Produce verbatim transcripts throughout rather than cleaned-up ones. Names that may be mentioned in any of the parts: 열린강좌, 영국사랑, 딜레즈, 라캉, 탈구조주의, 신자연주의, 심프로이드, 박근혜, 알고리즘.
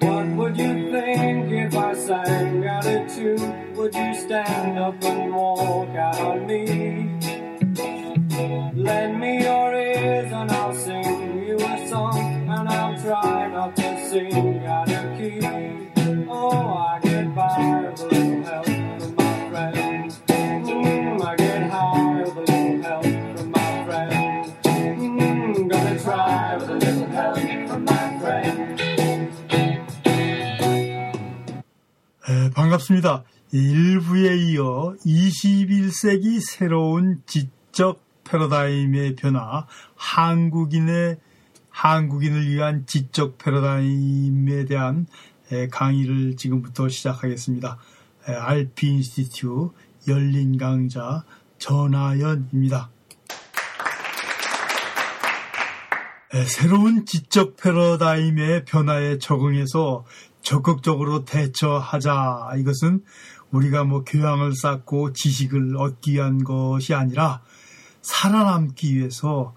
What would you think if I sang out a tune? Would you stand up and walk out on me? Lend me your ears and I'll sing you a song, and I'll try not to sing out of key. Oh, I get by with a little help from my friends. Mm, I get high with a little help from my friends. Mm, gonna try with a little help from my friends. 에, 반갑습니다. 일 부에 이어 이십일 세기 새로운 지적 패러다임의 변화, 한국인의, 한국인을 위한 지적 패러다임에 대한 강의를 지금부터 시작하겠습니다. 알피인스티트 열린강좌 정하연입니다. 새로운 지적 패러다임의 변화에 적응해서 적극적으로 대처하자. 이것은 우리가 뭐 교양을 쌓고 지식을 얻기 위한 것이 아니라 살아남기 위해서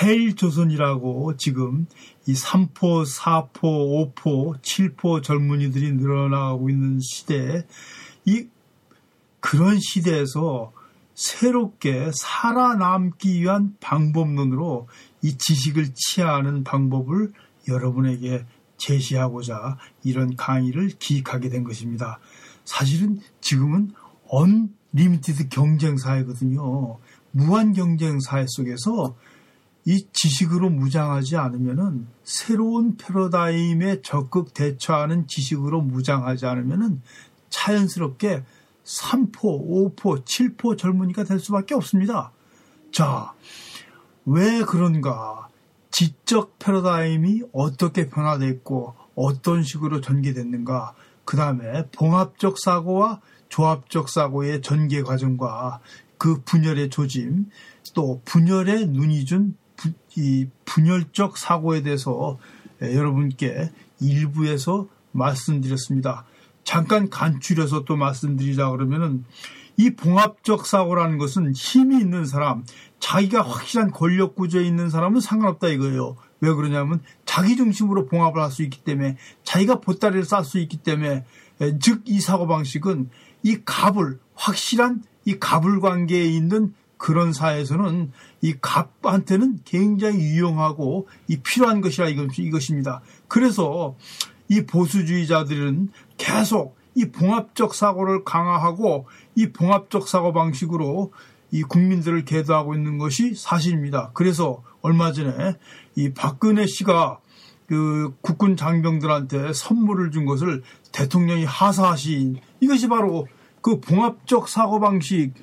헬조선이라고 지금 이 삼포, 사포, 오포, 칠포 젊은이들이 늘어나고 있는 시대에 이 그런 시대에서 새롭게 살아남기 위한 방법론으로 이 지식을 취하는 방법을 여러분에게 제시하고자 이런 강의를 기획하게 된 것입니다. 사실은 지금은 언리미티드 경쟁사회거든요. 무한 경쟁 사회 속에서 이 지식으로 무장하지 않으면은, 새로운 패러다임에 적극 대처하는 지식으로 무장하지 않으면은 자연스럽게 삼포, 오포, 칠포 젊은이가 될 수밖에 없습니다. 자, 왜 그런가? 지적 패러다임이 어떻게 변화됐고 어떤 식으로 전개됐는가? 그 다음에 봉합적 사고와 조합적 사고의 전개 과정과 그 분열의 조짐, 또 분열의 눈이 준 이 분열적 사고에 대해서 여러분께 일부에서 말씀드렸습니다. 잠깐 간추려서 또 말씀드리자 그러면은, 이 봉합적 사고라는 것은 힘이 있는 사람, 자기가 확실한 권력 구조에 있는 사람은 상관없다 이거예요. 왜 그러냐면 자기 중심으로 봉합을 할 수 있기 때문에, 자기가 보따리를 쌀 수 있기 때문에, 즉 이 사고방식은 이 갑을, 확실한 이 갑을 관계에 있는 그런 사회에서는 이 갑한테는 굉장히 유용하고 이 필요한 것이라 이것입니다. 그래서 이 보수주의자들은 계속 이 봉합적 사고를 강화하고 이 봉합적 사고 방식으로 이 국민들을 계도하고 있는 것이 사실입니다. 그래서 얼마 전에 이 박근혜 씨가 그 국군 장병들한테 선물을 준 것을 대통령이 하사하신, 이것이 바로 그 봉합적 사고방식,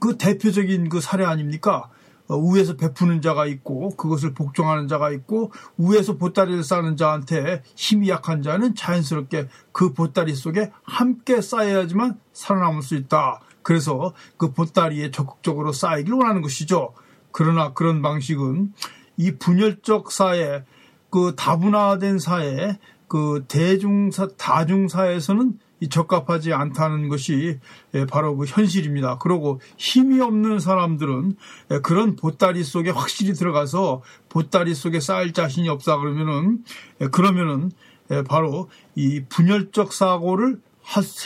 그 대표적인 그 사례 아닙니까? 어, 우에서 베푸는 자가 있고 그것을 복종하는 자가 있고, 우에서 보따리를 싸는 자한테 힘이 약한 자는 자연스럽게 그 보따리 속에 함께 싸여야지만 살아남을 수 있다. 그래서 그 보따리에 적극적으로 싸이길 원하는 것이죠. 그러나 그런 방식은 이 분열적 사회, 그 다분화된 사회, 그 대중사, 다중사회에서는 이 적합하지 않다는 것이 바로 그 현실입니다. 그리고 힘이 없는 사람들은 그런 보따리 속에 확실히 들어가서 보따리 속에 쌓일 자신이 없다 그러면은, 그러면은 바로 이 분열적 사고를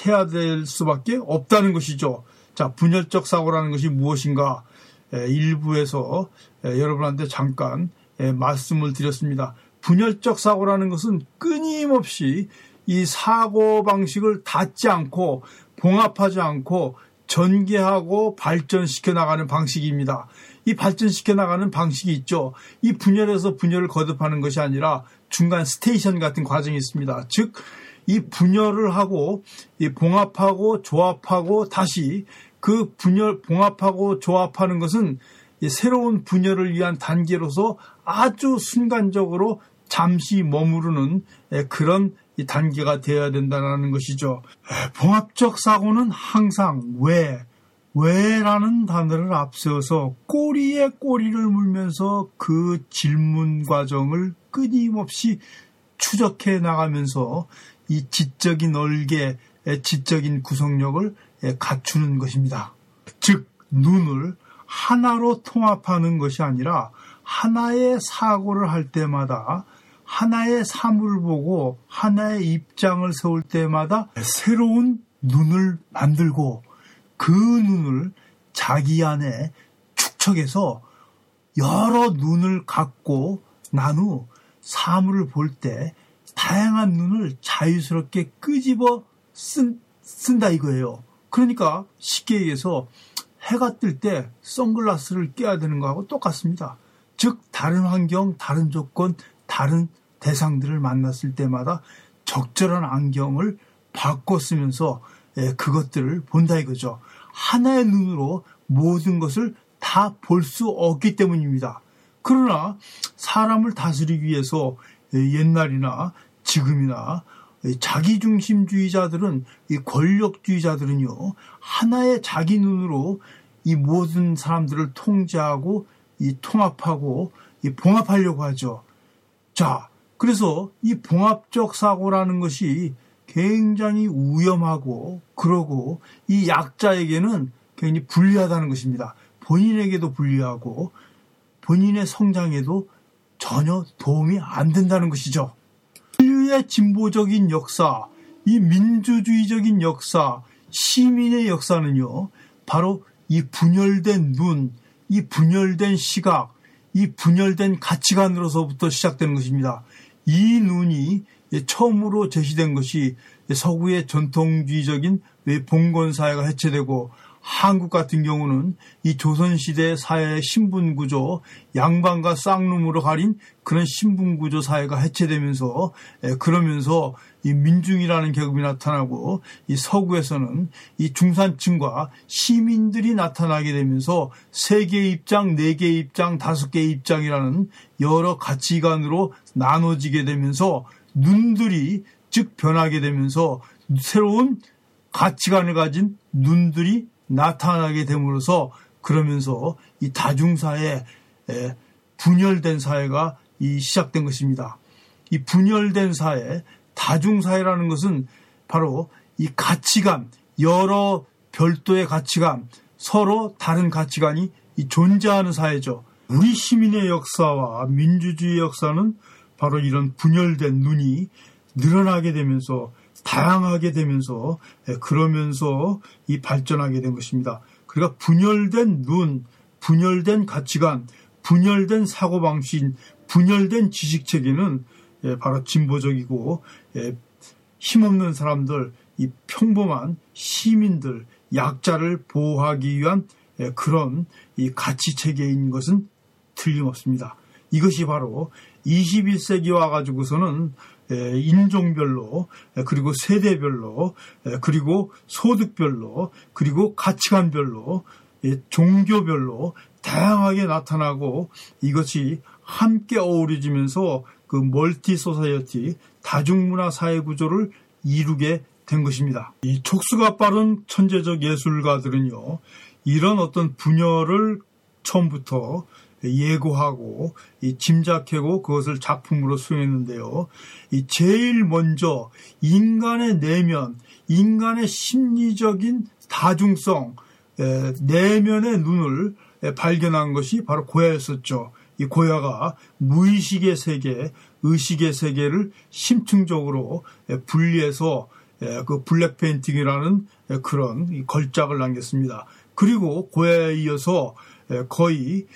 해야 될 수밖에 없다는 것이죠. 자, 분열적 사고라는 것이 무엇인가? 일부에서 여러분한테 잠깐 말씀을 드렸습니다. 분열적 사고라는 것은 끊임없이 이 사고 방식을 닫지 않고 봉합하지 않고 전개하고 발전시켜 나가는 방식입니다. 이 발전시켜 나가는 방식이 있죠. 이 분열에서 분열을 거듭하는 것이 아니라 중간 스테이션 같은 과정이 있습니다. 즉, 이 분열을 하고 이 봉합하고 조합하고 다시 그 분열, 봉합하고 조합하는 것은 이 새로운 분열을 위한 단계로서 아주 순간적으로 잠시 머무르는 그런 이 단계가 되어야 된다는 것이죠. 봉합적 사고는 항상 왜, 왜라는 단어를 앞세워서 꼬리에 꼬리를 물면서 그 질문 과정을 끊임없이 추적해 나가면서 이 지적인 얼개, 지적인 구성력을 갖추는 것입니다. 즉, 눈을 하나로 통합하는 것이 아니라 하나의 사고를 할 때마다 하나의 사물을 보고 하나의 입장을 세울 때마다 새로운 눈을 만들고 그 눈을 자기 안에 축적해서 여러 눈을 갖고 난 후 사물을 볼 때 다양한 눈을 자유스럽게 끄집어 쓴, 쓴다 이거예요. 그러니까 쉽게 얘기해서 해가 뜰 때 선글라스를 껴야 되는 거하고 똑같습니다. 즉 다른 환경, 다른 조건, 다른 대상들을 만났을 때마다 적절한 안경을 바꿔 쓰면서 그것들을 본다 이거죠. 하나의 눈으로 모든 것을 다 볼 수 없기 때문입니다. 그러나 사람을 다스리기 위해서 옛날이나 지금이나 자기중심주의자들은, 이 권력주의자들은요, 하나의 자기 눈으로 이 모든 사람들을 통제하고 이 통합하고 이 봉합하려고 하죠. 자, 그래서 이 봉합적 사고라는 것이 굉장히 위험하고, 그러고 이 약자에게는 굉장히 불리하다는 것입니다. 본인에게도 불리하고 본인의 성장에도 전혀 도움이 안 된다는 것이죠. 인류의 진보적인 역사, 이 민주주의적인 역사, 시민의 역사는요, 바로 이 분열된 눈, 이 분열된 시각, 이 분열된 가치관으로서부터 시작되는 것입니다. 이 눈이 처음으로 제시된 것이 서구의 전통주의적인 봉건사회가 해체되고, 한국 같은 경우는 이 조선시대 사회의 신분구조, 양반과 쌍놈으로 가린 그런 신분구조 사회가 해체되면서, 그러면서 이 민중이라는 계급이 나타나고, 이 서구에서는 이 중산층과 시민들이 나타나게 되면서 세 개의 입장, 네 개의 입장, 다섯 개의 입장이라는 여러 가치관으로 나눠지게 되면서 눈들이 즉 변하게 되면서 새로운 가치관을 가진 눈들이 나타나게 됨으로써, 그러면서 이 다중사회, 분열된 사회가 이 시작된 것입니다. 이 분열된 사회, 다중사회라는 것은 바로 이 가치관, 여러 별도의 가치관, 서로 다른 가치관이 이 존재하는 사회죠. 우리 시민의 역사와 민주주의 역사는 바로 이런 분열된 눈이 늘어나게 되면서 다양하게 되면서, 그러면서 이 발전하게 된 것입니다. 그러니까 분열된 눈, 분열된 가치관, 분열된 사고방식, 분열된 지식체계는 바로 진보적이고 힘없는 사람들, 이 평범한 시민들, 약자를 보호하기 위한 그런 이 가치체계인 것은 틀림없습니다. 이것이 바로 이십일 세기 와가지고서는 인종별로, 그리고 세대별로, 그리고 소득별로, 그리고 가치관별로, 종교별로 다양하게 나타나고, 이것이 함께 어우러지면서 그 멀티 소사이어티, 다중문화 사회 구조를 이루게 된 것입니다. 이 촉수가 빠른 천재적 예술가들은요, 이런 어떤 분열을 처음부터 예고하고 이 짐작하고 그것을 작품으로 수행했는데요. 이 제일 먼저 인간의 내면, 인간의 심리적인 다중성, 에, 내면의 눈을 에, 발견한 것이 바로 고야였었죠. 이 고야가 무의식의 세계, 의식의 세계를 심층적으로 에, 분리해서 에, 그 블랙 페인팅이라는 에, 그런 이 걸작을 남겼습니다. 그리고 고야에 이어서 에, 거의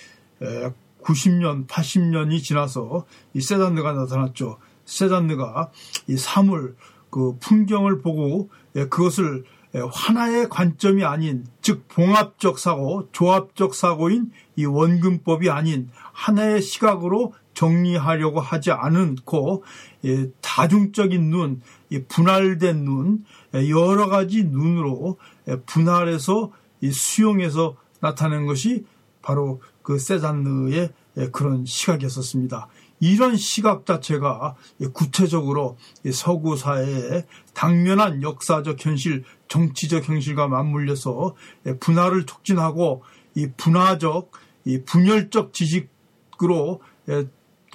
구십 년, 팔십 년이 지나서 이 세잔느가 나타났죠. 세잔느가 이 사물, 그 풍경을 보고 그것을 하나의 관점이 아닌, 즉 봉합적 사고, 조합적 사고인 이 원근법이 아닌 하나의 시각으로 정리하려고 하지 않고 다중적인 눈, 분할된 눈, 여러 가지 눈으로 분할해서 수용해서 나타낸 것이 바로 그 세잔느의 그런 시각이었습니다. 이런 시각 자체가 구체적으로 서구 사회의 당면한 역사적 현실, 정치적 현실과 맞물려서 분화를 촉진하고 이 분화적, 이 분열적 지식으로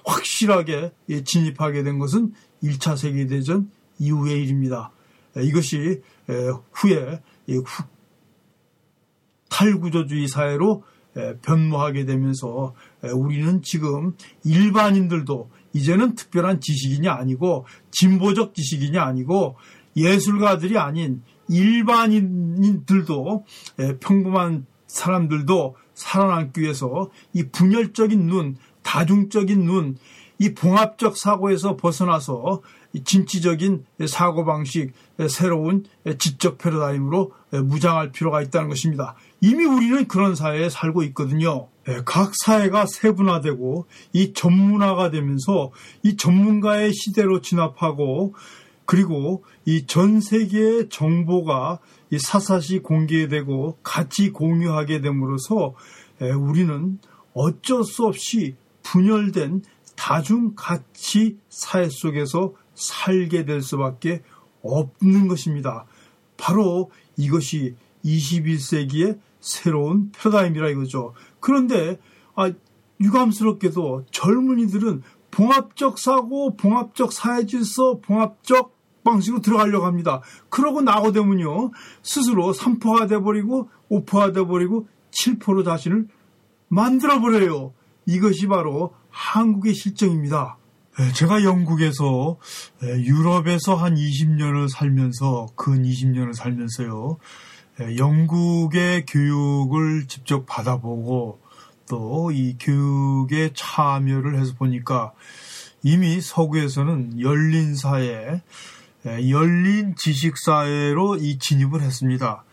확실하게 진입하게 된 것은 일 차 세계대전 이후의 일입니다. 이것이 후에 탈구조주의 사회로 변모하게 되면서, 우리는 지금 일반인들도 이제는 특별한 지식인이 아니고 진보적 지식인이 아니고 예술가들이 아닌 일반인들도 평범한 사람들도 살아남기 위해서 이 분열적인 눈, 다중적인 눈, 이 봉합적 사고에서 벗어나서 진취적인 사고방식, 새로운 지적 패러다임으로 무장할 필요가 있다는 것입니다. 이미 우리는 그런 사회에 살고 있거든요. 각 사회가 세분화되고 이 전문화가 되면서 이 전문가의 시대로 진압하고 그리고 이 전 세계의 정보가 이 사사시 공개되고 같이 공유하게 됨으로써 우리는 어쩔 수 없이 분열된 다중가치 사회 속에서 살게 될 수밖에 없는 것입니다. 바로 이것이 이십일 세기의 새로운 패러다임이라 이거죠. 그런데 아, 유감스럽게도 젊은이들은 봉합적 사고, 봉합적 사회질서, 봉합적 방식으로 들어가려고 합니다. 그러고 나고 되면요. 스스로 삼포화 돼버리고 오포화 돼버리고 칠포로 자신을 만들어버려요. 이것이 바로 한국의 실정입니다. 제가 영국에서 유럽에서 한 이십 년을 살면서 근 이십 년을 살면서요. 영국의 교육을 직접 받아보고 또 이 교육에 참여를 해서 보니까 이미 서구에서는 열린 사회, 열린 지식사회로 이 진입을 했습니다.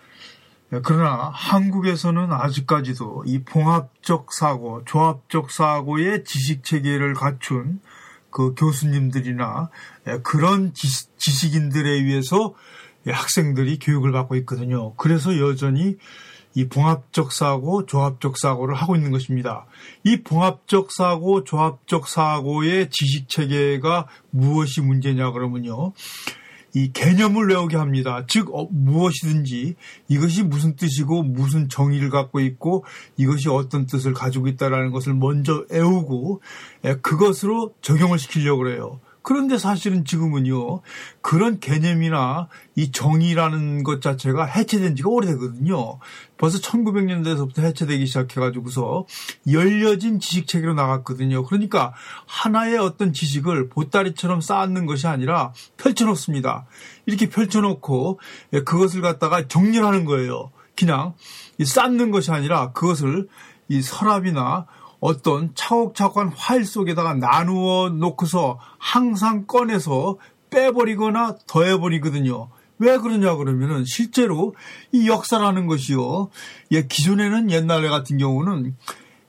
그러나 한국에서는 아직까지도 이 봉합적 사고, 조합적 사고의 지식체계를 갖춘 그 교수님들이나 그런 지식인들에 의해서 학생들이 교육을 받고 있거든요. 그래서 여전히 이 봉합적 사고, 조합적 사고를 하고 있는 것입니다. 이 봉합적 사고, 조합적 사고의 지식체계가 무엇이 문제냐 그러면요. 이 개념을 외우게 합니다. 즉 어, 무엇이든지 이것이 무슨 뜻이고 무슨 정의를 갖고 있고 이것이 어떤 뜻을 가지고 있다라는 것을 먼저 외우고 에, 그것으로 적용을 시키려고 해요. 그런데 사실은 지금은요. 그런 개념이나 이 정의라는 것 자체가 해체된 지가 오래되거든요. 벌써 천구백 년대에서부터 해체되기 시작해가지고서 열려진 지식체계로 나갔거든요. 그러니까 하나의 어떤 지식을 보따리처럼 쌓는 것이 아니라 펼쳐놓습니다. 이렇게 펼쳐놓고 그것을 갖다가 정리하는 거예요. 그냥 쌓는 것이 아니라 그것을 이 서랍이나 어떤 차곡차곡한 화일 속에다가 나누어 놓고서 항상 꺼내서 빼버리거나 더해버리거든요. 왜 그러냐 그러면은 실제로 이 역사라는 것이요. 예, 기존에는 옛날에 같은 경우는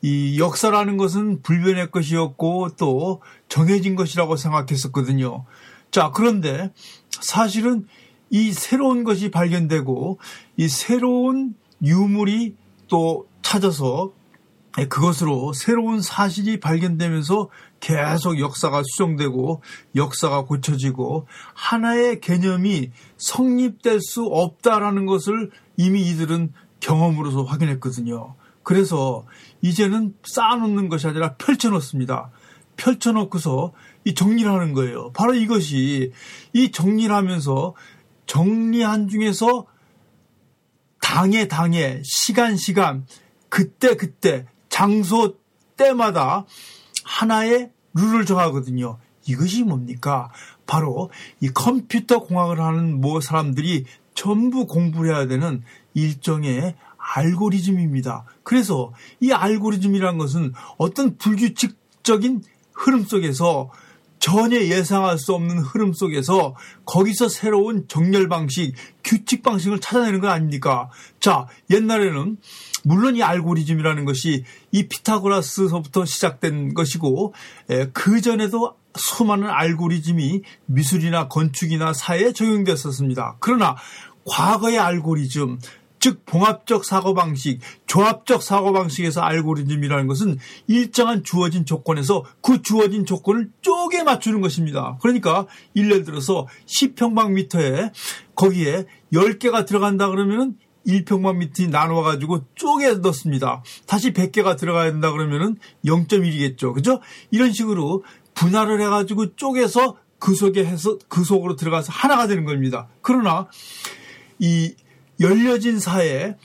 이 역사라는 것은 불변의 것이었고 또 정해진 것이라고 생각했었거든요. 자, 그런데 사실은 이 새로운 것이 발견되고 이 새로운 유물이 또 찾아서 그것으로 새로운 사실이 발견되면서 계속 역사가 수정되고 역사가 고쳐지고 하나의 개념이 성립될 수 없다라는 것을 이미 이들은 경험으로서 확인했거든요. 그래서 이제는 쌓아놓는 것이 아니라 펼쳐놓습니다. 펼쳐놓고서 이 정리를 하는 거예요. 바로 이것이 이 정리를 하면서 정리한 중에서 당에 당에 시간 시간 그때 그때 장소 때마다 하나의 룰을 정하거든요. 이것이 뭡니까? 바로 이 컴퓨터 공학을 하는 모 사람들이 전부 공부를 해야 되는 일종의 알고리즘입니다. 그래서 이 알고리즘이라는 것은 어떤 불규칙적인 흐름 속에서 전혀 예상할 수 없는 흐름 속에서 거기서 새로운 정렬 방식, 규칙 방식을 찾아내는 건 아닙니까? 자, 옛날에는 물론 이 알고리즘이라는 것이 이 피타고라스서부터 시작된 것이고 그전에도 수많은 알고리즘이 미술이나 건축이나 사회에 적용됐었습니다. 그러나 과거의 알고리즘, 즉 봉합적 사고방식, 조합적 사고방식에서 알고리즘이라는 것은 일정한 주어진 조건에서 그 주어진 조건을 쪼개 맞추는 것입니다. 그러니까 예를 들어서 십 평방미터에 거기에 열 개가 들어간다 그러면은 일 평방미터 나눠가지고 쪼개 넣습니다. 다시 백 개가 들어가야 된다 그러면은 영 점 일이겠죠. 그죠? 이런 식으로 분할을 해가지고 쪼개서 그 속에 해서, 그 속으로 들어가서 하나가 되는 겁니다. 그러나, 이 열려진 사회,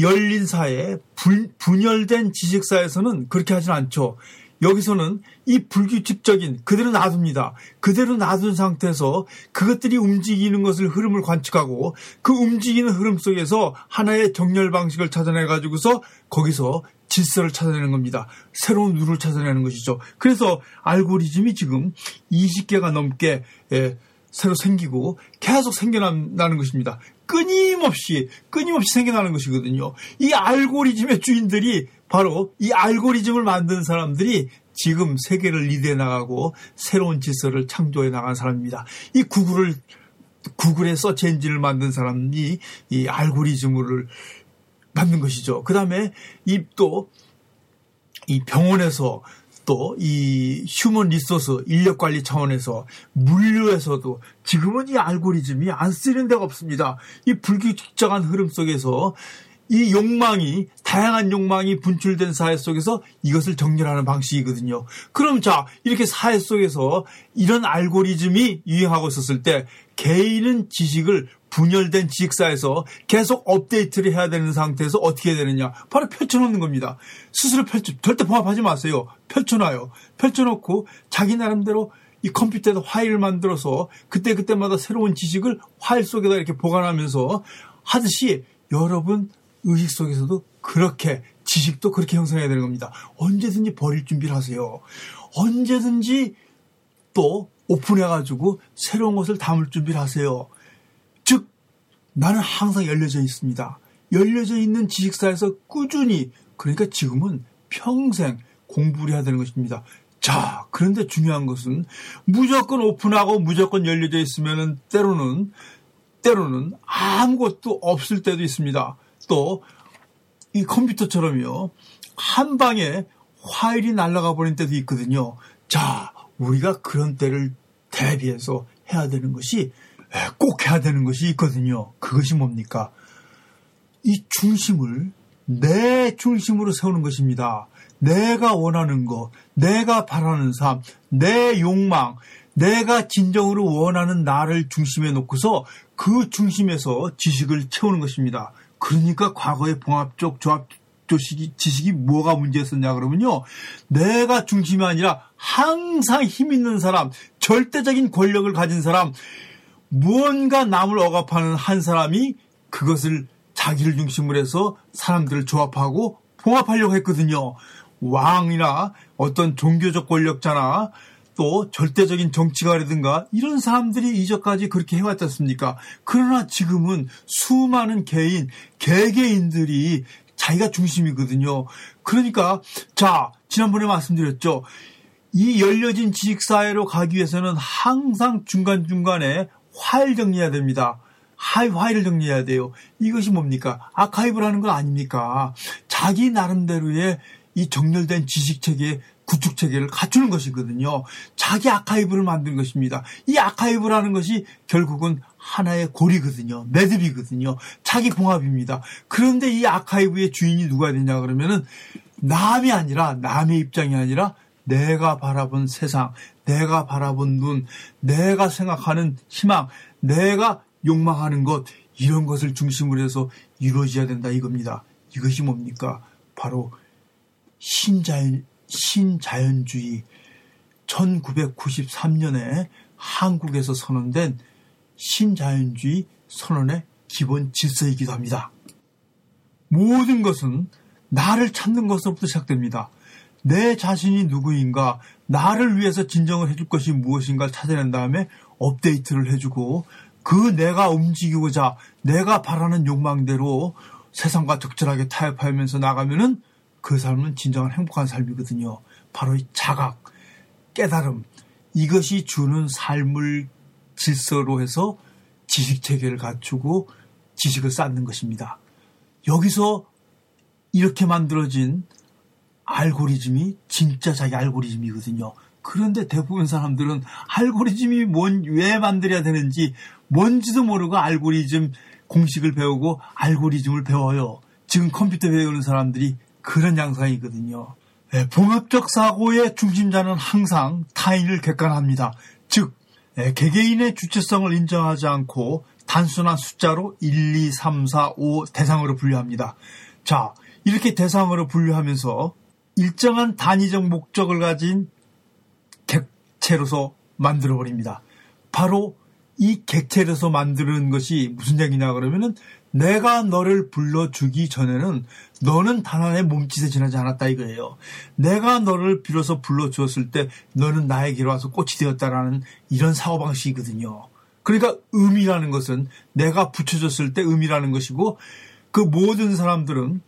열린 사회, 분, 분열된 지식사에서는 그렇게 하진 않죠. 여기서는 이 불규칙적인 그대로 놔둡니다. 그대로 놔둔 상태에서 그것들이 움직이는 것을 흐름을 관측하고 그 움직이는 흐름 속에서 하나의 정렬 방식을 찾아내 가지고서 거기서 질서를 찾아내는 겁니다. 새로운 룰을 찾아내는 것이죠. 그래서 알고리즘이 지금 이십 개가 넘게 예, 새로 생기고 계속 생겨나는 것입니다. 끊임없이 끊임없이 생겨나는 것이거든요. 이 알고리즘의 주인들이 바로 이 알고리즘을 만든 사람들이 지금 세계를 리드해 나가고 새로운 질서를 창조해 나간 사람입니다. 이 구글을 구글의 서치 엔진을 만든 사람이 이 알고리즘을 만든 것이죠. 그 다음에 이 또 이 병원에서 또 이 휴먼 리소스 인력관리 차원에서 물류에서도 지금은 이 알고리즘이 안 쓰이는 데가 없습니다. 이 불규칙적한 흐름 속에서 이 욕망이 다양한 욕망이 분출된 사회 속에서 이것을 정렬하는 방식이거든요. 그럼 자 이렇게 사회 속에서 이런 알고리즘이 유행하고 있었을 때 개인은 지식을 분열된 지식사에서 계속 업데이트를 해야 되는 상태에서 어떻게 해야 되느냐. 바로 펼쳐놓는 겁니다. 스스로 펼쳐, 절대 봉합하지 마세요. 펼쳐놔요. 펼쳐놓고 자기 나름대로 이 컴퓨터에다 화일을 만들어서 그때그때마다 새로운 지식을 화일 속에다 이렇게 보관하면서 하듯이 여러분 의식 속에서도 그렇게 지식도 그렇게 형성해야 되는 겁니다. 언제든지 버릴 준비를 하세요. 언제든지 또 오픈해가지고 새로운 것을 담을 준비를 하세요. 즉 나는 항상 열려져 있습니다. 열려져 있는 지식사에서 꾸준히 그러니까 지금은 평생 공부를 해야 되는 것입니다. 자 그런데 중요한 것은 무조건 오픈하고 무조건 열려져 있으면은 때로는 때로는 아무것도 없을 때도 있습니다. 또 이 컴퓨터처럼요 한 방에 화일이 날아가 버린 때도 있거든요. 자 우리가 그런 때를 대비해서 해야 되는 것이 꼭 해야 되는 것이 있거든요. 그것이 뭡니까? 이 중심을 내 중심으로 세우는 것입니다. 내가 원하는 것, 내가 바라는 삶, 내 욕망, 내가 진정으로 원하는 나를 중심에 놓고서 그 중심에서 지식을 채우는 것입니다. 그러니까 과거의 봉합적 조합 조식이, 지식이 뭐가 문제였었냐 그러면요. 내가 중심이 아니라 항상 힘 있는 사람, 절대적인 권력을 가진 사람, 무언가 남을 억압하는 한 사람이 그것을 자기를 중심으로 해서 사람들을 조합하고 봉합하려고 했거든요. 왕이나 어떤 종교적 권력자나 또 절대적인 정치가라든가 이런 사람들이 이전까지 그렇게 해왔지 않습니까? 그러나 지금은 수많은 개인, 개개인들이 자기가 중심이거든요. 그러니까 자, 지난번에 말씀드렸죠. 이 열려진 지식사회로 가기 위해서는 항상 중간중간에 화일 정리해야 됩니다. 화, 화일을 정리해야 돼요. 이것이 뭡니까? 아카이브라는 건 아닙니까? 자기 나름대로의 이 정렬된 지식체계, 구축체계를 갖추는 것이거든요. 자기 아카이브를 만든 것입니다. 이 아카이브라는 것이 결국은 하나의 고리거든요. 매듭이거든요. 자기 봉합입니다. 그런데 이 아카이브의 주인이 누가 되냐 그러면은 남이 아니라, 남의 입장이 아니라 내가 바라본 세상, 내가 바라본 눈, 내가 생각하는 희망, 내가 욕망하는 것 이런 것을 중심으로 해서 이루어져야 된다 이겁니다. 이것이 뭡니까? 바로 신자연, 신자연주의 천구백구십삼 년에 한국에서 선언된 신자연주의 선언의 기본 질서이기도 합니다. 모든 것은 나를 찾는 것으로부터 시작됩니다. 내 자신이 누구인가, 나를 위해서 진정을 해줄 것이 무엇인가를 찾아낸 다음에 업데이트를 해주고 그 내가 움직이고자 내가 바라는 욕망대로 세상과 적절하게 타협하면서 나가면은 그 삶은 진정한 행복한 삶이거든요. 바로 이 자각, 깨달음 이것이 주는 삶을 질서로 해서 지식체계를 갖추고 지식을 쌓는 것입니다. 여기서 이렇게 만들어진 알고리즘이 진짜 자기 알고리즘이거든요. 그런데 대부분 사람들은 알고리즘이 뭔, 왜 만들어야 되는지 뭔지도 모르고 알고리즘 공식을 배우고 알고리즘을 배워요. 지금 컴퓨터 배우는 사람들이 그런 양상이거든요. 예, 봉합적 사고의 중심자는 항상 타인을 객관합니다. 즉 예, 개개인의 주체성을 인정하지 않고 단순한 숫자로 일, 이, 삼, 사, 오 대상으로 분류합니다. 자 이렇게 대상으로 분류하면서 일정한 단위적 목적을 가진 객체로서 만들어버립니다. 바로 이 객체로서 만드는 것이 무슨 얘기냐 그러면은 내가 너를 불러주기 전에는 너는 단 하나의 몸짓에 지나지 않았다 이거예요. 내가 너를 비로소 불러주었을 때 너는 나에게로 와서 꽃이 되었다라는 이런 사고방식이거든요. 그러니까 의미라는 것은 내가 붙여줬을 때 의미라는 것이고, 그 모든 사람들은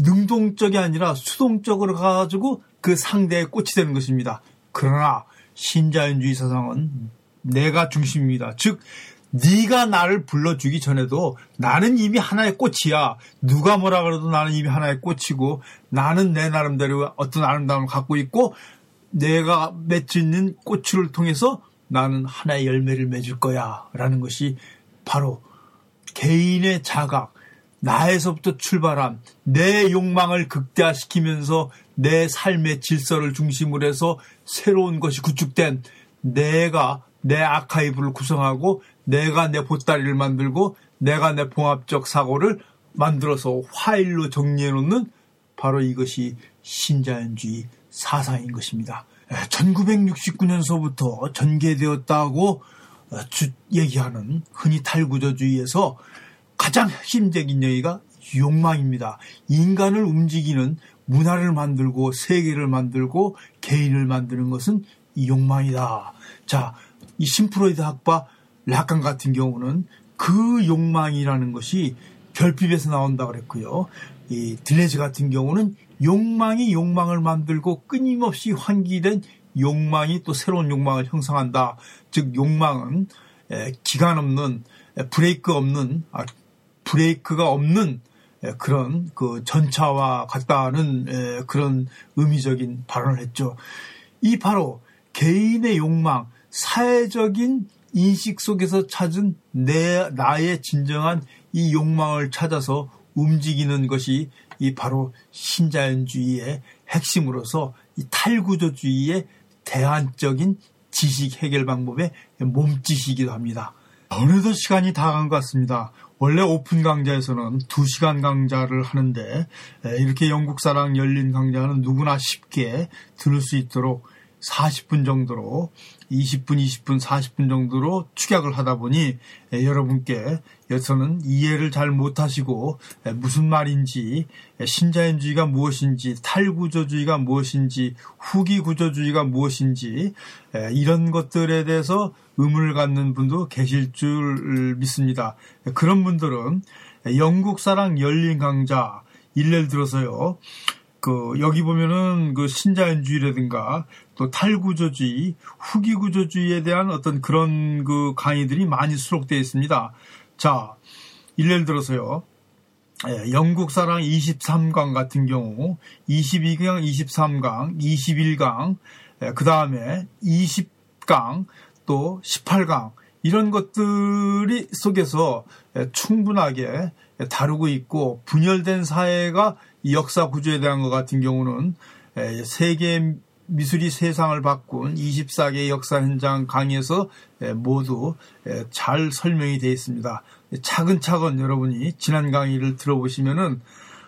능동적이 아니라 수동적으로 가지고 그 상대의 꽃이 되는 것입니다. 그러나 신자연주의 사상은 내가 중심입니다. 즉 네가 나를 불러주기 전에도 나는 이미 하나의 꽃이야. 누가 뭐라 그래도 나는 이미 하나의 꽃이고, 나는 내 나름대로 어떤 아름다움을 갖고 있고, 내가 맺는 꽃을 통해서 나는 하나의 열매를 맺을 거야 라는 것이 바로 개인의 자각, 나에서부터 출발한 내 욕망을 극대화시키면서 내 삶의 질서를 중심으로 해서 새로운 것이 구축된, 내가 내 아카이브를 구성하고 내가 내 보따리를 만들고 내가 내 봉합적 사고를 만들어서 화일로 정리해놓는 바로 이것이 신자연주의 사상인 것입니다. 천구백육십구 년서부터 전개되었다고 얘기하는 흔히 탈구조주의에서 가장 핵심적인 얘기가 욕망입니다. 인간을 움직이는 문화를 만들고 세계를 만들고 개인을 만드는 것은 이 욕망이다. 자, 이 심프로이드 학파 라캉 같은 경우는 그 욕망이라는 것이 결핍에서 나온다 그랬고요. 이 딜레즈 같은 경우는 욕망이 욕망을 만들고 끊임없이 환기된 욕망이 또 새로운 욕망을 형성한다. 즉 욕망은 기간 없는 브레이크 없는 아, 브레이크가 없는 그런 그 전차와 같다는 그런 의미적인 발언을 했죠. 이 바로 개인의 욕망, 사회적인 인식 속에서 찾은 내, 나의 진정한 이 욕망을 찾아서 움직이는 것이 이 바로 신자연주의의 핵심으로서 이 탈구조주의의 대안적인 지식 해결 방법의 몸짓이기도 합니다. 어느덧 시간이 다 간 것 같습니다. 원래 오픈 강좌에서는 두 시간 강좌를 하는데, 이렇게 영국사랑 열린 강좌는 누구나 쉽게 들을 수 있도록 사십 분 정도로, 이십 분, 이십 분, 사십 분 정도로 축약을 하다 보니 여러분께 여서는 이해를 잘 못하시고 무슨 말인지, 신자연주의가 무엇인지, 탈구조주의가 무엇인지, 후기구조주의가 무엇인지 이런 것들에 대해서 의문을 갖는 분도 계실 줄 믿습니다. 그런 분들은 영국사랑 열린 강좌 일례를 들어서요, 그 여기 보면은 그 신자연주의라든가 또 탈구조주의, 후기구조주의에 대한 어떤 그런 그 강의들이 많이 수록되어 있습니다. 자, 예를 들어서요, 예, 영국사랑 이십삼 강 같은 경우 이십이 강, 이십삼 강, 이십일 강, 예, 그 다음에 이십 강 또 십팔 강 이런 것들이 속에서 예, 충분하게 예, 다루고 있고, 분열된 사회가 이 역사 구조에 대한 것 같은 경우는 예, 세계 미술이 세상을 바꾼 이십사 개의 역사 현장 강의에서 모두 잘 설명이 되어 있습니다. 차근차근 여러분이 지난 강의를 들어보시면은,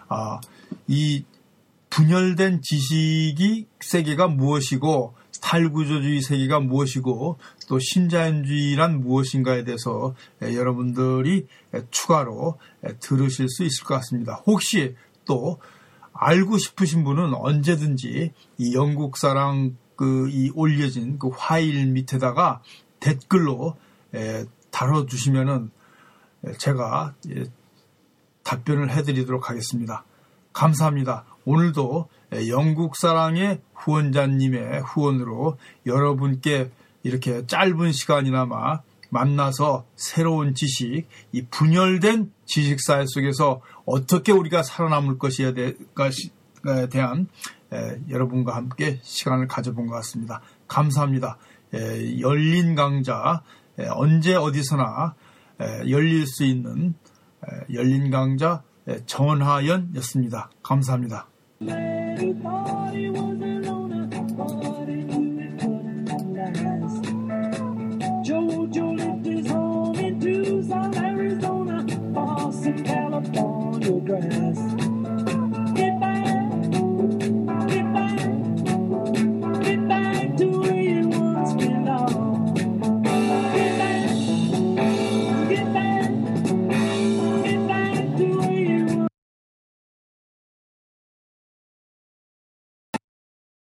아, 이 분열된 지식이 세계가 무엇이고, 탈구조주의 세계가 무엇이고, 또 신자연주의란 무엇인가에 대해서 여러분들이 추가로 들으실 수 있을 것 같습니다. 혹시 또 알고 싶으신 분은 언제든지 이 영국사랑 그 이 올려진 그 화일 밑에다가 댓글로 에 달아주시면은 제가 예 답변을 해드리도록 하겠습니다. 감사합니다. 오늘도 영국사랑의 후원자님의 후원으로 여러분께 이렇게 짧은 시간이나마 만나서 새로운 지식, 이 분열된 지식사회 속에서 어떻게 우리가 살아남을 것이에 대한 여러분과 함께 시간을 가져본 것 같습니다. 감사합니다. 열린 강좌, 언제 어디서나 열릴 수 있는 열린 강좌 정하연이었습니다. 감사합니다.